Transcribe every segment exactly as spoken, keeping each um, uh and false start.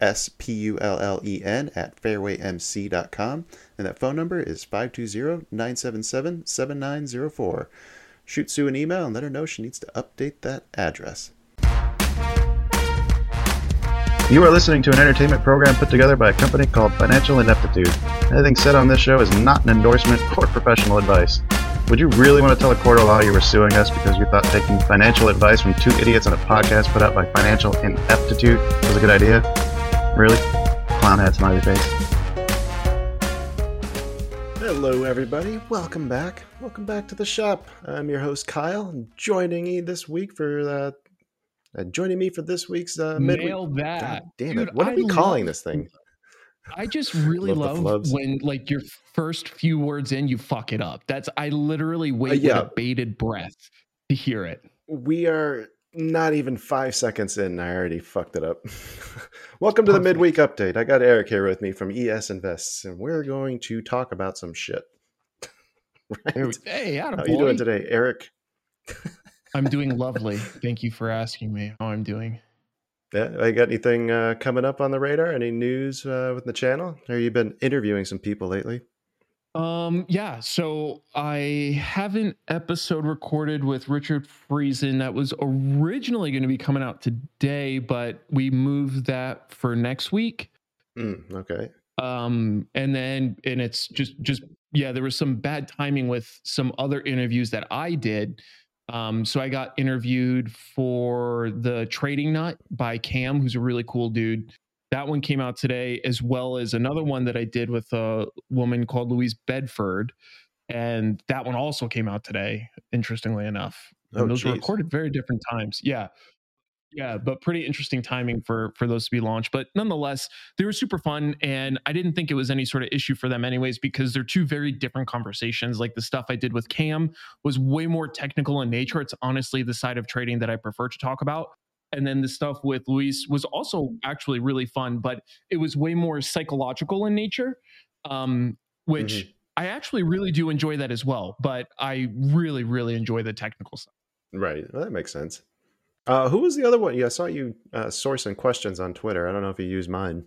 s pullen at fairway m c dot com, and that phone number is five two zero, nine seven seven, seven nine zero four. Shoot Sue an email and let her know she needs to update that address. You are listening to an entertainment program put together by a company called Financial Ineptitude. Anything said on this show is not an endorsement or professional advice. Would you really want to tell a court of law you were suing us because you thought taking financial advice from two idiots on a podcast put out by Financial Ineptitude was a good idea? Really? Clown hat smiley face. Hello, everybody. Welcome back. Welcome back to the shop. I'm your host, Kyle, and joining me this week for uh, uh, joining me for this week's uh, midweek. Nail that. God damn it! Dude, what are I we love, calling this thing? I just really love, love when, like, your first few words in, you fuck it up. That's I literally wait uh, yeah. with a bated breath to hear it. We are. Not even five seconds in, I already fucked it up. Welcome to the midweek update. I got Eric here with me from E S Invests, and we're going to talk about some shit. Right? Hey, how are you doing today, Eric? I'm doing lovely. Thank you for asking me how I'm doing. Yeah, I got anything uh, coming up on the radar? Any news uh, with the channel? Or you've been interviewing some people lately? Um, yeah, so I have an episode recorded with Richard Friesen that was originally going to be coming out today, but we moved that for next week. Mm, okay. Um, and then, and it's just, just, yeah, there was some bad timing with some other interviews that I did. Um, so I got interviewed for the Trading Nut by Cam, who's a really cool dude. That one came out today, as well as another one that I did with a woman called Louise Bedford. And that one also came out today, interestingly enough. And oh, those geez. were recorded very different times. Yeah. Yeah. But pretty interesting timing for, for those to be launched. But nonetheless, they were super fun. And I didn't think it was any sort of issue for them anyways, because they're two very different conversations. Like the stuff I did with Cam was way more technical in nature. It's honestly the side of trading that I prefer to talk about. And then the stuff with Luis was also actually really fun, but it was way more psychological in nature, um, which mm-hmm. I actually really do enjoy that as well. But I really, really enjoy the technical stuff. Right. Well, that makes sense. Uh, who was the other one? Yeah, I saw you uh, sourcing questions on Twitter. I don't know if you use mine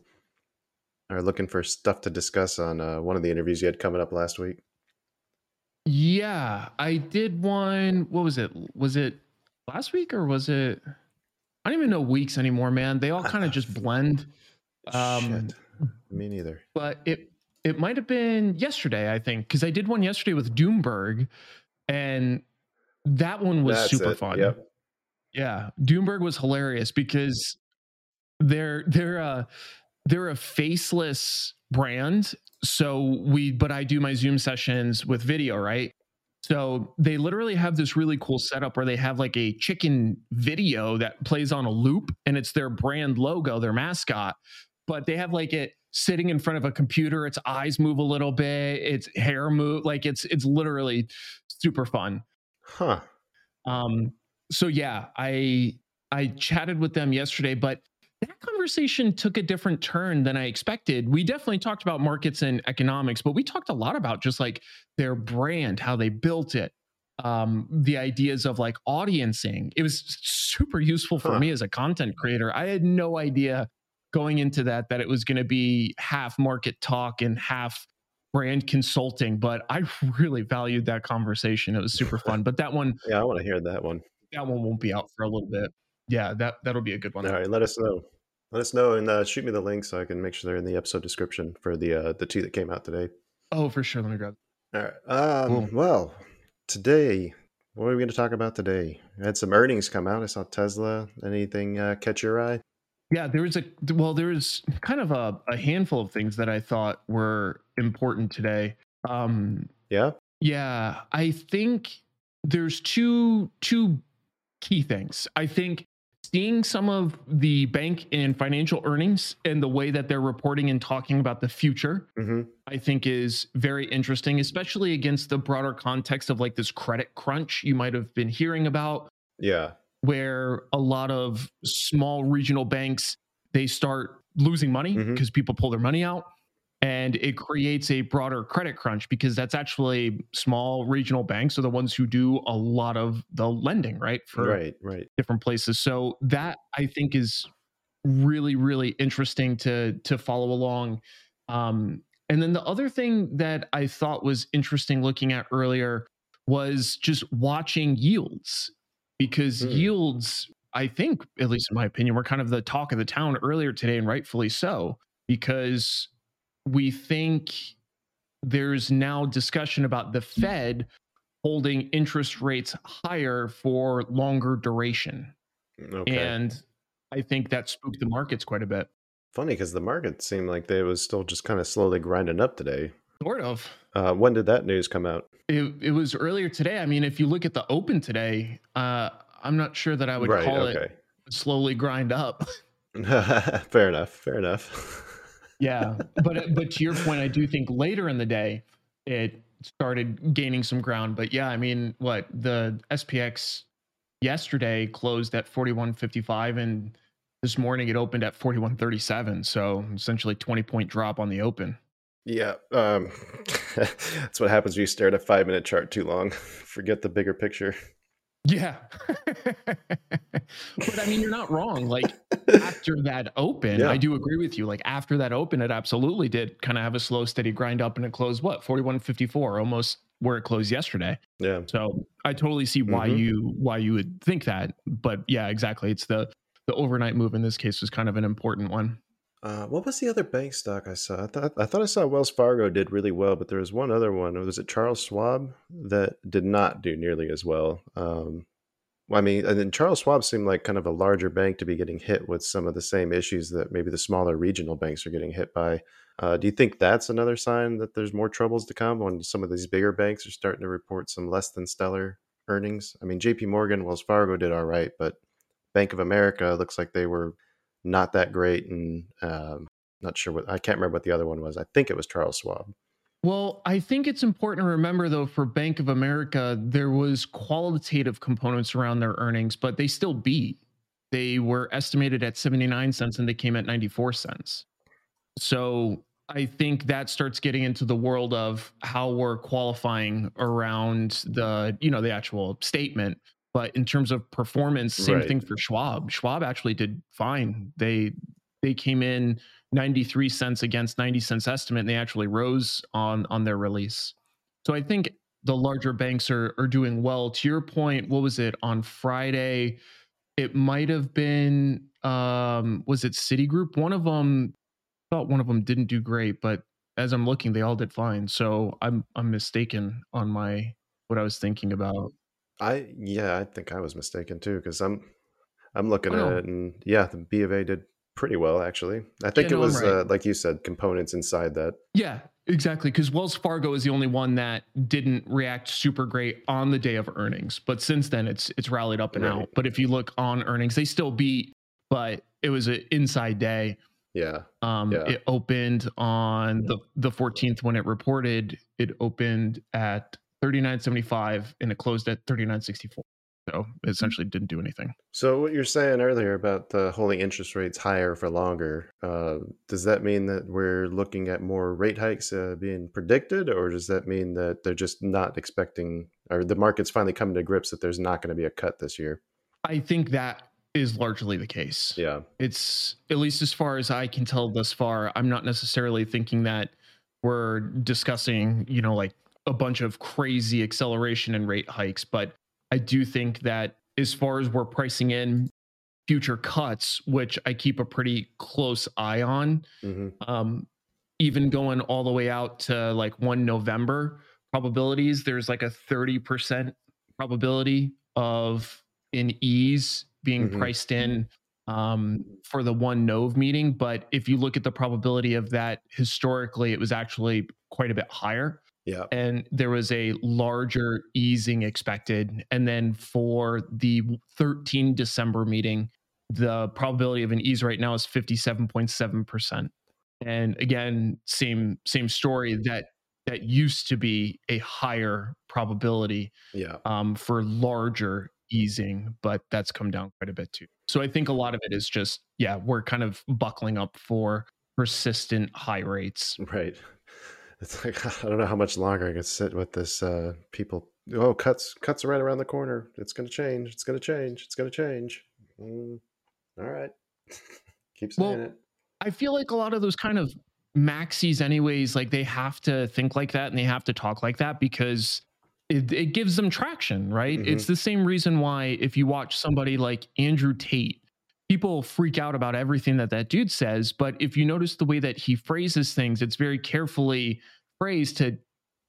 or looking for stuff to discuss on uh, one of the interviews you had coming up last week. Yeah, I did one. What was it? Was it last week or was it? I don't even know weeks anymore, man. They all kind of just blend. Um, Shit. Me neither. But it it might have been yesterday, I think, because I did one yesterday with Doomberg, and that one was That's super it. fun. Yep. Yeah, Doomberg was hilarious because they're they're a they're a faceless brand. So we, but I do my Zoom sessions with video, right? So they literally have this really cool setup where they have like a chicken video that plays on a loop, and it's their brand logo, their mascot, but they have like it sitting in front of a computer. Its eyes move a little bit. Its hair move. Like it's, it's literally super fun. Huh? Um, so yeah, I, I chatted with them yesterday, but that conversation took a different turn than I expected. We definitely talked about markets and economics, but we talked a lot about just like their brand, how they built it, um, the ideas of like audiencing. It was super useful for huh. me as a content creator. I had no idea going into that, that it was going to be half market talk and half brand consulting, but I really valued that conversation. It was super fun, but that one, yeah, I want to hear that one. That one won't be out for a little bit. Yeah, that, that'll be a good one. All right, let us know. Let us know and uh, shoot me the link so I can make sure they're in the episode description for the uh, the two that came out today. Oh, for sure. Let me grab it. All right. Um, cool. Well, today What are we going to talk about today? I had some earnings come out. I saw Tesla. Anything uh, catch your eye? Yeah, there was a well, there was kind of a, a handful of things that I thought were important today. Um, yeah, yeah. I think there's two two key things. I think seeing some of the bank and financial earnings and the way that they're reporting and talking about the future, mm-hmm. I think is very interesting, especially against the broader context of like this credit crunch you might have been hearing about. Yeah. Where a lot of small regional banks, they start losing money because mm-hmm. people pull their money out, and it creates a broader credit crunch because that's actually small regional banks are the ones who do a lot of the lending, right? For right, right. different places. So that I think is really, really interesting to, to follow along. Um, and then the other thing that I thought was interesting looking at earlier was just watching yields. Because mm. yields, I think, at least in my opinion, were kind of the talk of the town earlier today, and rightfully so, because we think there's now discussion about the Fed holding interest rates higher for longer duration. Okay. And I think that spooked the markets quite a bit. Funny, because the market seemed like they was still just kind of slowly grinding up today. Sort of. Uh, when did that news come out? It, it was earlier today. I mean, if you look at the open today, uh, I'm not sure that I would right, call okay. it slowly grind up. Fair enough. Fair enough. yeah. But but to your point, I do think later in the day, it started gaining some ground. But yeah, I mean, what the S P X yesterday closed at forty-one fifty-five, and this morning it opened at forty-one thirty-seven. So essentially twenty point drop on the open. Yeah, um, that's what happens when you stare at a five-minute chart too long. Forget the bigger picture. Yeah. But I mean, you're not wrong. Like, after that open, yeah. I do agree with you. Like, after that open, it absolutely did kind of have a slow, steady grind up, and it closed, what, forty-one fifty-four, almost where it closed yesterday. Yeah. So I totally see why mm-hmm. you why you would think that. But yeah, exactly. It's the, the overnight move in this case was kind of an important one. Uh, what was the other bank stock I saw? I thought I thought I saw Wells Fargo did really well, but there was one other one. Was it Charles Schwab that did not do nearly as well? Um, well, I mean, and then Charles Schwab seemed like kind of a larger bank to be getting hit with some of the same issues that maybe the smaller regional banks are getting hit by. Uh, do you think that's another sign that there's more troubles to come when some of these bigger banks are starting to report some less than stellar earnings? I mean, J P Morgan, Wells Fargo did all right, but Bank of America looks like they were not that great, and um, not sure what, I can't remember what the other one was. I think it was Charles Schwab. Well, I think it's important to remember, though, for Bank of America, there was qualitative components around their earnings, but they still beat. They were estimated at seventy-nine cents, and they came at ninety-four cents. So I think that starts getting into the world of how we're qualifying around the, you know, the actual statement. But in terms of performance, same right. thing for Schwab. Schwab actually did fine. They they came in ninety-three cents against ninety cents estimate, and they actually rose on, on their release. So I think the larger banks are are doing well. To your point, what was it on Friday? It might have been um, was it Citigroup? One of them I thought one of them didn't do great, but as I'm looking, they all did fine. So I'm I'm mistaken on my what I was thinking about. I yeah, I think I was mistaken too, because I'm I'm looking wow. at it, and yeah, the B of A did pretty well actually. I think yeah, it no, was right. uh, like you said, components inside that. Yeah, exactly. Because Wells Fargo is the only one that didn't react super great on the day of earnings, but since then it's it's rallied up and right. out. But if you look on earnings, they still beat, but it was an inside day. Yeah. Um. Yeah. It opened on the the fourteenth when it reported. It opened at thirty-nine seventy-five, and it closed at thirty-nine sixty-four. So it essentially didn't do anything. So what you're saying earlier about uh, holding interest rates higher for longer, uh, does that mean that we're looking at more rate hikes uh, being predicted, or does that mean that they're just not expecting, or the market's finally coming to grips that there's not going to be a cut this year? I think that is largely the case. Yeah. It's, at least as far as I can tell thus far, I'm not necessarily thinking that we're discussing, you know, like, a bunch of crazy acceleration and rate hikes. But I do think that as far as we're pricing in future cuts, which I keep a pretty close eye on, mm-hmm. um, even going all the way out to like one November probabilities, there's like a thirty percent probability of an E S being mm-hmm. priced in um, for the one N O V meeting. But if you look at the probability of that historically, it was actually quite a bit higher. Yeah. And there was a larger easing expected. And then for the thirteenth December meeting, the probability of an ease right now is fifty-seven point seven percent. And again, same same story, that that used to be a higher probability yeah. um, for larger easing, but that's come down quite a bit too. So I think a lot of it is just, yeah, we're kind of buckling up for persistent high rates. Right. It's like, I don't know how much longer I can sit with this uh, people. Oh, cuts, cuts are right around the corner. It's going to change. It's going to change. It's going to change. Mm, all right. Keep saying well, it. I feel like a lot of those kind of maxis anyways, like they have to think like that and they have to talk like that because it, it gives them traction, right? Mm-hmm. It's the same reason why if you watch somebody like Andrew Tate, people freak out about everything that that dude says. But if you notice the way that he phrases things, it's very carefully phrased to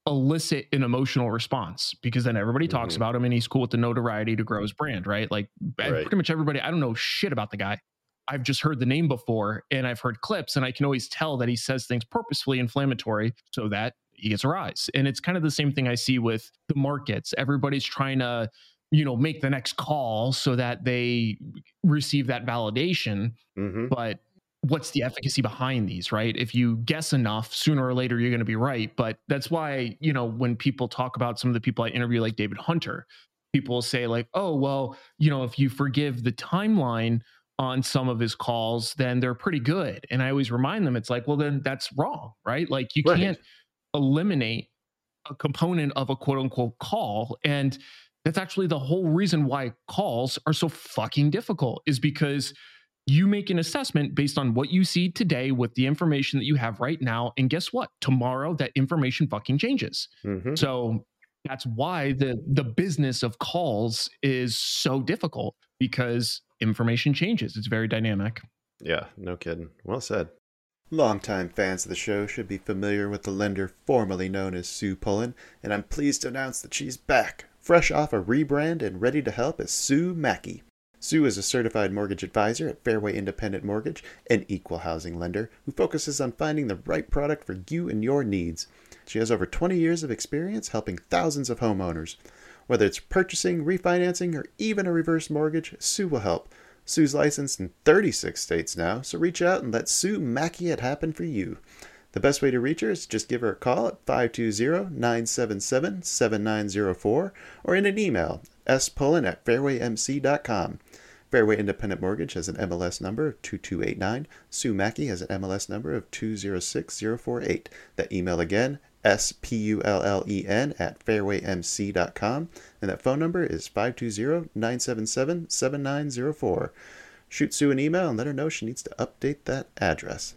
elicit an emotional response, because then everybody talks mm-hmm. about him and he's cool with the notoriety to grow his brand, right? Like right. pretty much everybody, I don't know shit about the guy. I've just heard the name before and I've heard clips, and I can always tell that he says things purposefully inflammatory so that he gets a rise. And it's kind of the same thing I see with the markets. Everybody's trying to, you know, make the next call so that they receive that validation. Mm-hmm. But what's the efficacy behind these, right? If you guess enough, sooner or later, you're going to be right. But that's why, you know, when people talk about some of the people I interview, like David Hunter, people say like, oh, well, you know, if you forgive the timeline on some of his calls, then they're pretty good. And I always remind them, it's like, well, then that's wrong, right? Like you right. can't eliminate a component of a quote unquote call. And that's actually the whole reason why calls are so fucking difficult, is because you make an assessment based on what you see today with the information that you have right now. And guess what? Tomorrow that information fucking changes. Mm-hmm. So that's why the, the business of calls is so difficult, because information changes. It's very dynamic. Yeah, no kidding. Well said. Longtime fans of the show should be familiar with the lender formerly known as Sue Pullen, and I'm pleased to announce that she's back. Fresh off a rebrand and ready to help is Sue Mackey. Sue is a certified mortgage advisor at Fairway Independent Mortgage, an equal housing lender who focuses on finding the right product for you and your needs. She has over twenty years of experience helping thousands of homeowners. Whether it's purchasing, refinancing, or even a reverse mortgage, Sue will help. Sue's licensed in thirty-six states now, so reach out and let Sue Mackey it happen for you. The best way to reach her is to just give her a call at five two zero, nine seven seven, seven nine zero four or in an email, s pullen at fairway m c dot com. Fairway Independent Mortgage has an M L S number of two two eight nine. Sue Mackey has an M L S number of two zero six zero four eight. That email again, s pullen at fairway m c dot com. And that phone number is five two zero, nine seven seven, seven nine zero four. Shoot Sue an email and let her know she needs to update that address.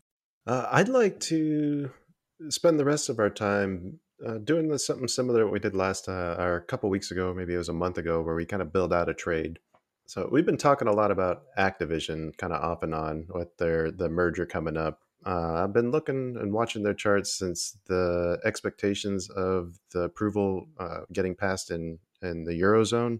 Uh, I'd like to spend the rest of our time uh, doing this, something similar to what we did last uh, or a couple weeks ago, maybe it was a month ago, where we kind of build out a trade. So we've been talking a lot about Activision kind of off and on with their the merger coming up. Uh, I've been looking and watching their charts since the expectations of the approval uh, getting passed in, in the Eurozone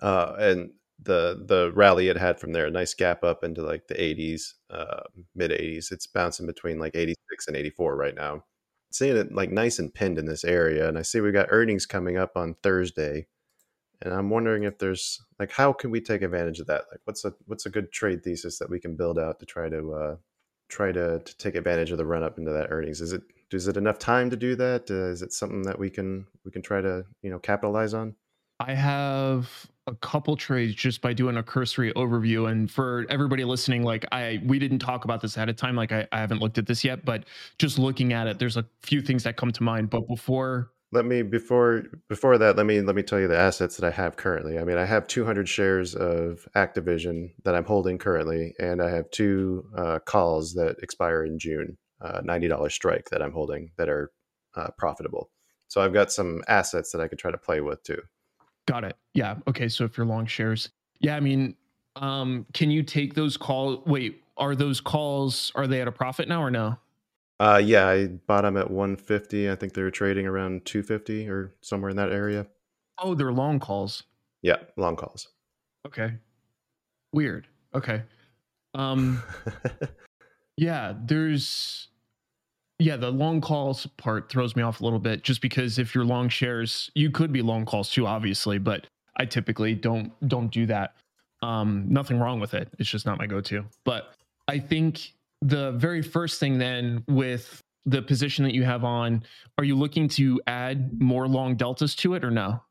uh, and the the rally it had from there, a nice gap up into like the eighties, uh mid eighties. It's bouncing between like eighty-six and eighty-four right now, seeing it like nice and pinned in this area. And I see we got earnings coming up on Thursday, and I'm wondering if there's like, how can we take advantage of that? Like what's a what's a good trade thesis that we can build out to try to uh try to, to take advantage of the run up into that earnings? Is it is it enough time to do that? Uh, is it something that we can we can try to, you know, capitalize on? I have a couple trades just by doing a cursory overview. And for everybody listening, like I, we didn't talk about this ahead of time. Like I, I haven't looked at this yet, but just looking at it, there's a few things that come to mind. But before Let me before before that. Let me let me tell you the assets that I have currently. I mean, I have two hundred shares of Activision that I'm holding currently, and I have two uh, calls that expire in June. Uh, ninety dollar strike that I'm holding that are uh, profitable. So I've got some assets that I could try to play with too. Got it. Yeah. Okay. So if you're long shares, yeah. I mean, um, can you take those calls? Wait, are those calls? Are they at a profit now or no? Uh, yeah, I bought them at one fifty. I think they were trading around two fifty or somewhere in that area. Oh, they're long calls. Yeah, long calls. Okay. Weird. Okay. Um, yeah, there's, yeah, the long calls part throws me off a little bit just because if you're long shares, you could be long calls too, obviously, but I typically don't, don't do that. Um, nothing wrong with it. It's just not my go-to, but I think the very first thing then with the position that you have on, are you looking to add more long deltas to it or no?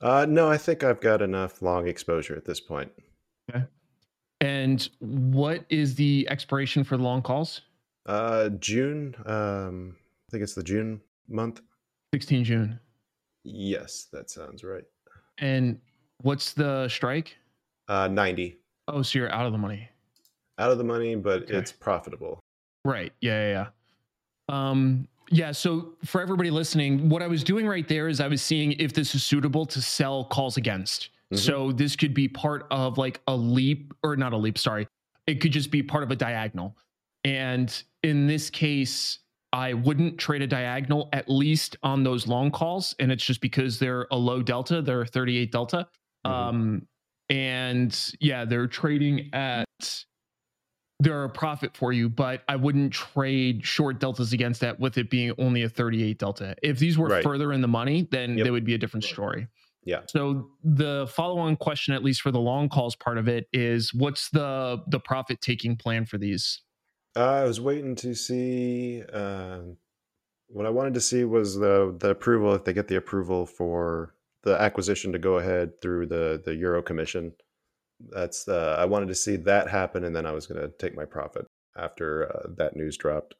Uh, no, I think I've got enough long exposure at this point. Okay. And what is the expiration for the long calls? Uh, June. Um, I think it's the June month. sixteen June. Yes, that sounds right. And what's the strike? Uh, ninety. Oh, so you're out of the money. Out of the money, but okay. It's profitable. Right. Yeah, yeah, yeah. Um, yeah. So for everybody listening, what I was doing right there is I was seeing if this is suitable to sell calls against. Mm-hmm. So this could be part of like a leap or not a leap. Sorry. It could just be part of a diagonal. And in this case, I wouldn't trade a diagonal, at least on those long calls. And it's just because they're a low delta. They're thirty-eight delta. Mm-hmm. Um, and yeah, they're trading at... They're a profit for you, but I wouldn't trade short deltas against that with it being only a thirty-eight delta. If these were right. further in the money, then yep. they would be a different story. Yeah. So the follow-on question, at least for the long calls part of it, is what's the the profit-taking plan for these? Uh, I was waiting to see. Uh, what I wanted to see was the the approval, if they get the approval for the acquisition to go ahead through the the Euro Commission. That's uh, I wanted to see that happen, and then I was going to take my profit after uh, that news dropped,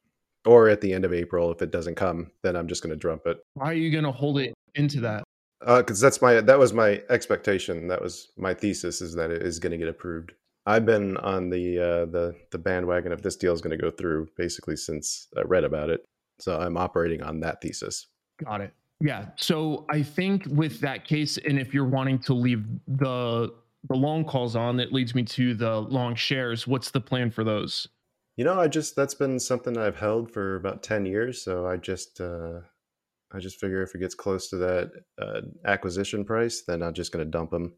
or at the end of April. If it doesn't come, then I'm just going to dump it. Why are you going to hold it into that? Because uh, that's my that was my expectation. That was my thesis, is that it is going to get approved. I've been on the uh, the the bandwagon of this deal is going to go through basically since I read about it. So I'm operating on that thesis. Got it. Yeah. So I think with that case, and if you're wanting to leave the the long calls on, that leads me to the long shares. What's the plan for those? You know, I just, that's been something I've held for about ten years. So I just, uh, I just figure if it gets close to that uh, acquisition price, then I'm just going to dump them.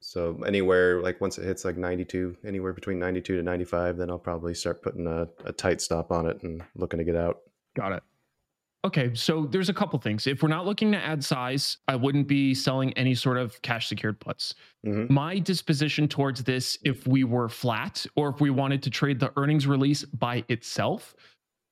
So anywhere, like once it hits like ninety-two, anywhere between ninety-two to ninety-five, then I'll probably start putting a, a tight stop on it and looking to get out. Got it. Okay. So there's a couple things. If we're not looking to add size, I wouldn't be selling any sort of cash secured puts. Mm-hmm. My disposition towards this, if we were flat or if we wanted to trade the earnings release by itself,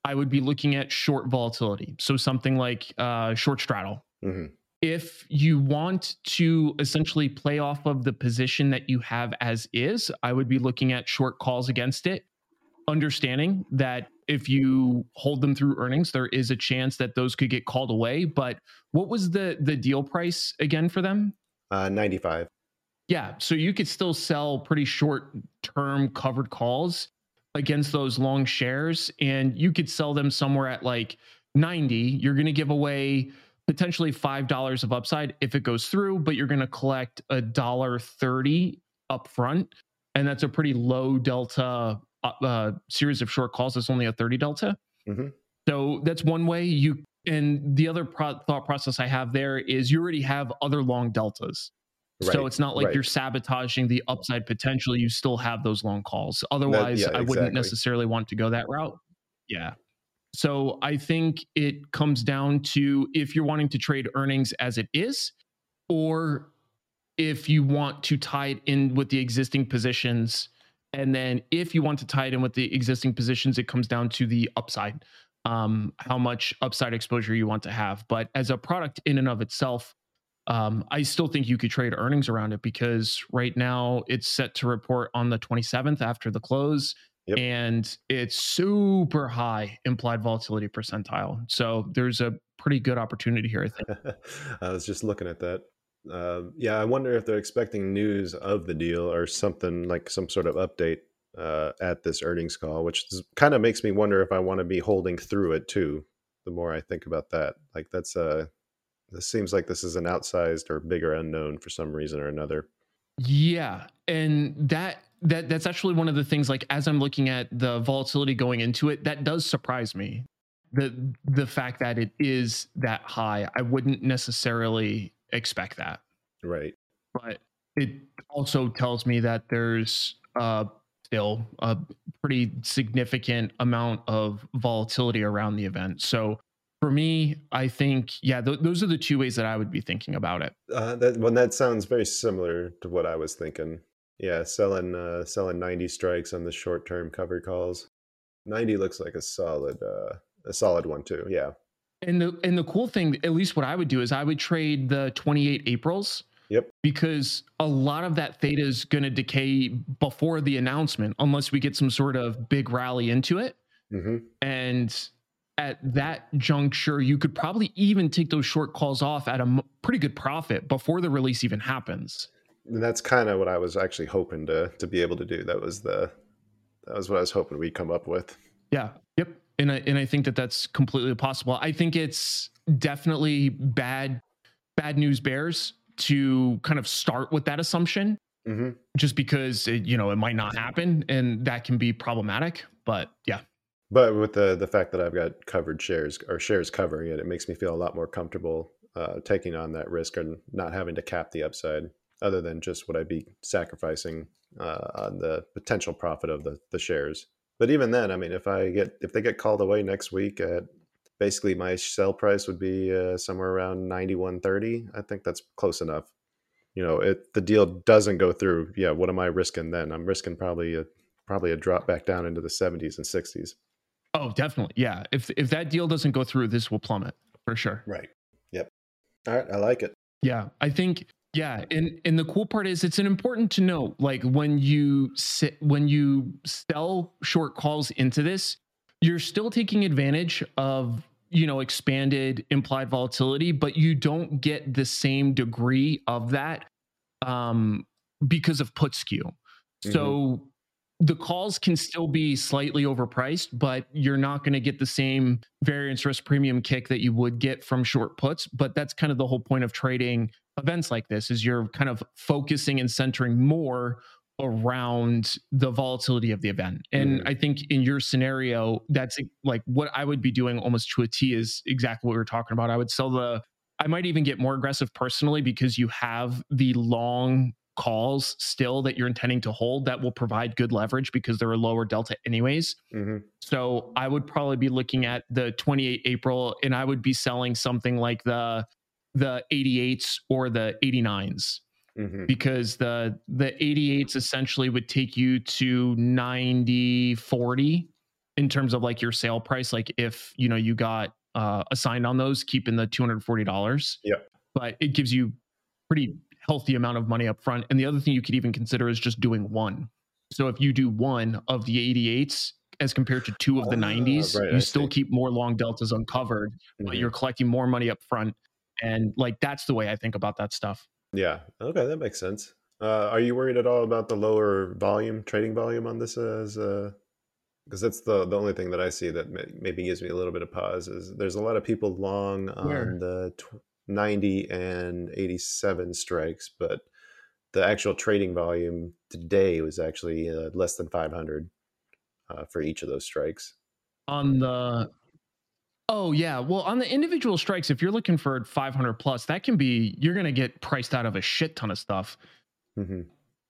I would be looking at short volatility. So something like uh, short straddle. Mm-hmm. If you want to essentially play off of the position that you have as is, I would be looking at short calls against it. Understanding that if you hold them through earnings, there is a chance that those could get called away. But what was the the deal price again for them? Uh, ninety-five. Yeah. So you could still sell pretty short term covered calls against those long shares, and you could sell them somewhere at like ninety. You're going to give away potentially five dollars of upside if it goes through, but you're going to collect one dollar thirty up front. And that's a pretty low delta Uh, series of short calls. It's only a thirty delta. Mm-hmm. So that's one way you, and the other pro- thought process I have there is you already have other long deltas. Right. So it's not like right. you're sabotaging the upside potential. You still have those long calls. Otherwise, that, yeah, I exactly. wouldn't necessarily want to go that route. Yeah. So I think it comes down to if you're wanting to trade earnings as it is, or if you want to tie it in with the existing positions. And then if you want to tie it in with the existing positions, it comes down to the upside, um, how much upside exposure you want to have. But as a product in and of itself, um, I still think you could trade earnings around it because right now it's set to report on the twenty-seventh after the close. Yep. And it's super high implied volatility percentile. So there's a pretty good opportunity here, I think. I was just looking at that. Uh, yeah, I wonder if they're expecting news of the deal or something, like some sort of update uh, at this earnings call, which kind of makes me wonder if I want to be holding through it too. The more I think about that, like that's a, this seems like this is an outsized or bigger unknown for some reason or another. Yeah. And that, that that's actually one of the things, like, as I'm looking at the volatility going into it, that does surprise me. The, the fact that it is that high, I wouldn't necessarily expect that. Right. But it also tells me that there's uh, still a pretty significant amount of volatility around the event. So for me, I think, yeah, th- those are the two ways that I would be thinking about it. Uh, that, well, that sounds very similar to what I was thinking. Yeah, selling uh, selling ninety strikes on the short-term cover calls. ninety looks like a solid uh, a solid one too. Yeah. And the and the cool thing, at least what I would do, is I would trade the twenty-eight Aprils. Yep. Because a lot of that theta is going to decay before the announcement, unless we get some sort of big rally into it. Mm-hmm. And at that juncture, you could probably even take those short calls off at a pretty good profit before the release even happens. And that's kind of what I was actually hoping to to be able to do. That was the that was what I was hoping we'd come up with. Yeah. Yep. And I and I think that that's completely possible. I think it's definitely bad bad news bears to kind of start with that assumption, mm-hmm. just because it, you know, it might not happen, and that can be problematic. But yeah. But with the the fact that I've got covered shares or shares covering it, it makes me feel a lot more comfortable uh, taking on that risk and not having to cap the upside, other than just what I'd be sacrificing uh, on the potential profit of the, the shares. But even then, I mean, if I get if they get called away next week, at basically my sell price would be uh, somewhere around ninety-one thirty. I think that's close enough. You know, if the deal doesn't go through, yeah, what am I risking then? I'm risking probably a, probably a drop back down into the seventies and sixties. Oh, definitely. Yeah. If if that deal doesn't go through, this will plummet for sure. Right. Yep. All right. I like it. Yeah. I think, yeah. And, and the cool part is it's an important to know, like when you sit, when you sell short calls into this, you're still taking advantage of, you know, expanded implied volatility, but you don't get the same degree of that um, because of put skew. Mm-hmm. So the calls can still be slightly overpriced, but you're not going to get the same variance risk premium kick that you would get from short puts. But that's kind of the whole point of trading events like this, is you're kind of focusing and centering more around the volatility of the event. And mm. I think in your scenario, that's like what I would be doing almost to a T, is exactly what we were talking about. I would sell the, I might even get more aggressive personally, because you have the long calls still that you're intending to hold that will provide good leverage because they're a lower delta anyways. Mm-hmm. So I would probably be looking at the twenty-eight April, and I would be selling something like the the eighty-eights or the eighty-nines, mm-hmm. because the the eighty-eights essentially would take you to ninety forty in terms of like your sale price. Like if, you know, you got uh, assigned on those, keeping the two hundred forty dollars. Yeah. But it gives you pretty healthy amount of money up front. And the other thing you could even consider is just doing one. So if you do one of the eighty-eights as compared to two of the nineties, uh, right, you I still see. Keep more long deltas uncovered, mm-hmm. but you're collecting more money up front. And like, that's the way I think about that stuff. Yeah. Okay. That makes sense. Uh, are you worried at all about the lower volume, trading volume on this? As uh, because that's the, the only thing that I see that may, maybe gives me a little bit of pause, is there's a lot of people long on Where? the tw- ninety and eighty-seven strikes, but the actual trading volume today was actually uh, less than five hundred uh, for each of those strikes. On the oh yeah, well on the individual strikes, if you're looking for five hundred plus, that can be, you're going to get priced out of a shit ton of stuff. Mm-hmm.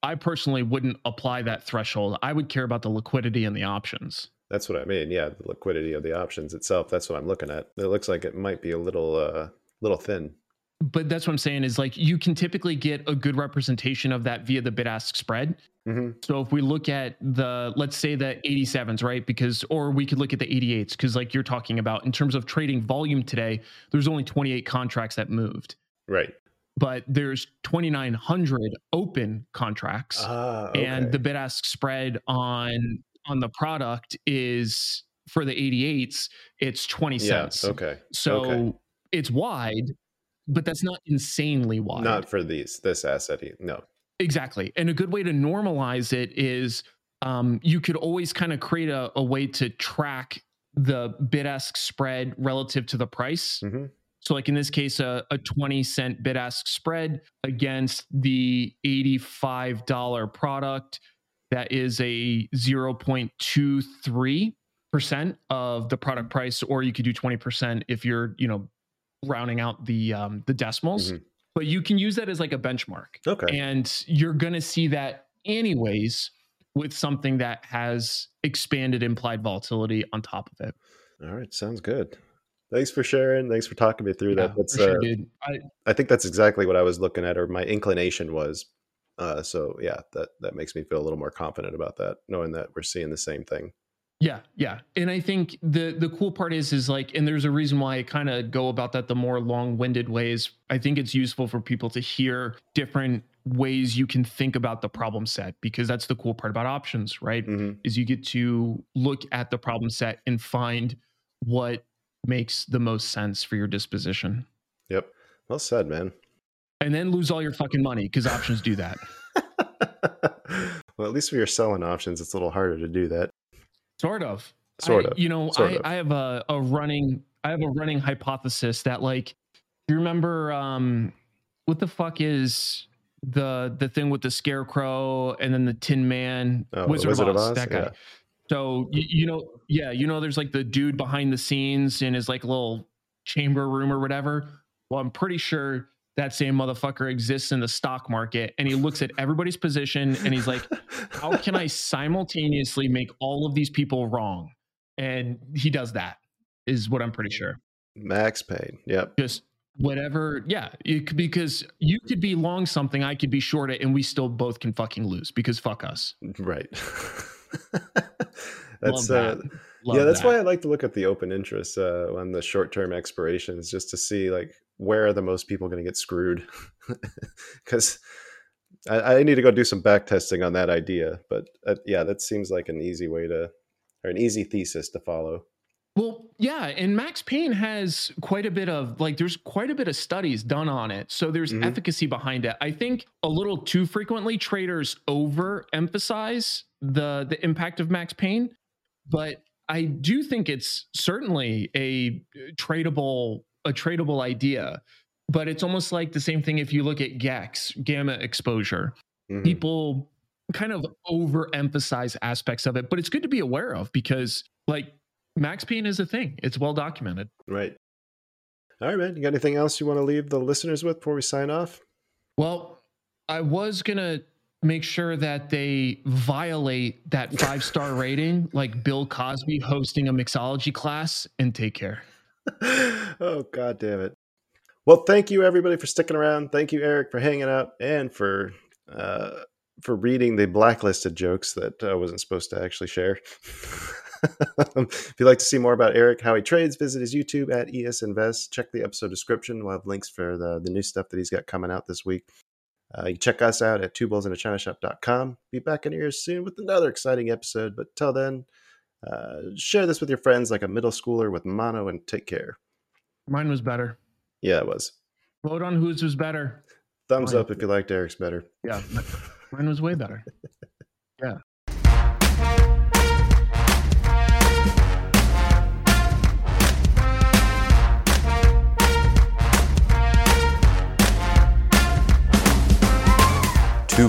I personally wouldn't apply that threshold. I would care about the liquidity and the options. That's what I mean. Yeah, the liquidity of the options itself. That's what I'm looking at. It looks like it might be a little. Uh, little thin. But that's what I'm saying, is like you can typically get a good representation of that via the bid ask spread. Mm-hmm. So if we look at the, let's say the eighty-sevens, right? Because, or we could look at the eighty-eights, because like you're talking about in terms of trading volume today, there's only twenty-eight contracts that moved. Right. But there's twenty-nine hundred open contracts, ah, okay. and the bid ask spread on on the product is for the eighty-eights, it's twenty cents. Yeah, okay. So okay. It's wide, but that's not insanely wide. Not for these, this asset. No, exactly. And a good way to normalize it is um, you could always kind of create a, a way to track the bid-ask spread relative to the price. Mm-hmm. So like in this case, a, a twenty cent bid-ask spread against the eighty-five dollars product that is a zero point two three percent of the product price, or you could do twenty percent if you're, you know, rounding out the um, the decimals. Mm-hmm. But you can use that as like a benchmark. Okay. And you're going to see that anyways with something that has expanded implied volatility on top of it. All right. Sounds good. Thanks for sharing. Thanks for talking me through yeah, that. That's, sure, uh, dude. I, I think that's exactly what I was looking at, or my inclination was. Uh, so yeah, that, that makes me feel a little more confident about that, knowing that we're seeing the same thing. Yeah. Yeah. And I think the, the cool part is, is like, and there's a reason why I kind of go about that the more long-winded ways. I think it's useful for people to hear different ways you can think about the problem set, because that's the cool part about options, right? Mm-hmm. Is you get to look at the problem set and find what makes the most sense for your disposition. Yep. Well said, man. And then lose all your fucking money, because options do that. Well, at least when you're selling options, it's a little harder to do that. Sort of. Sort of. I, you know, I, of. I have a, a running I have a running hypothesis that, like, you remember um what the fuck is the the thing with the Scarecrow and then the Tin Man, oh, Wizard, Wizard of Oz, of Oz? That guy. Yeah. So, you, you know, yeah, you know, there's like the dude behind the scenes in his like little chamber room or whatever. Well, I'm pretty sure that same motherfucker exists in the stock market, and he looks at everybody's position and he's like, how can I simultaneously make all of these people wrong? And he does that, is what I'm pretty sure. Max Payne. Yep. Just whatever. Yeah. It could, because you could be long something, I could be short it, and we still both can fucking lose because fuck us. Right. That's that. uh Love yeah that's that. Why I like to look at the open interest uh on the short-term expirations, just to see like where are the most people going to get screwed, because I, I need to go do some back testing on that idea, but uh, yeah that seems like an easy way to, or an easy thesis to follow. Well, yeah, and Max Payne has quite a bit of, like, there's quite a bit of studies done on it. So there's mm-hmm. efficacy behind it. I think a little too frequently traders overemphasize the the impact of Max Payne, but I do think it's certainly a tradable a tradable idea. But it's almost like the same thing if you look at G E X, gamma exposure. Mm-hmm. People kind of overemphasize aspects of it, but it's good to be aware of, because like Max Payne is a thing. It's well documented. Right. All right, man. You got anything else you want to leave the listeners with before we sign off? Well, I was going to make sure that they violate that five-star rating, like Bill Cosby hosting a mixology class, and take care. Oh, God damn it. Well, thank you, everybody, for sticking around. Thank you, Eric, for hanging out, and for uh, for reading the blacklisted jokes that I wasn't supposed to actually share. If you'd like to see more about Eric, how he trades, visit his YouTube at E S Invests. Check the episode description. We'll have links for the, the new stuff that he's got coming out this week. Uh, you can check us out at two bulls in a china shop dot com. Be back in here soon with another exciting episode. But till then, uh, share this with your friends like a middle schooler with mono, and take care. Mine was better. Yeah, it was. Vote on whose was better. Thumbs Mine. Up if you liked Eric's better. Yeah, mine was way better. Yeah. Two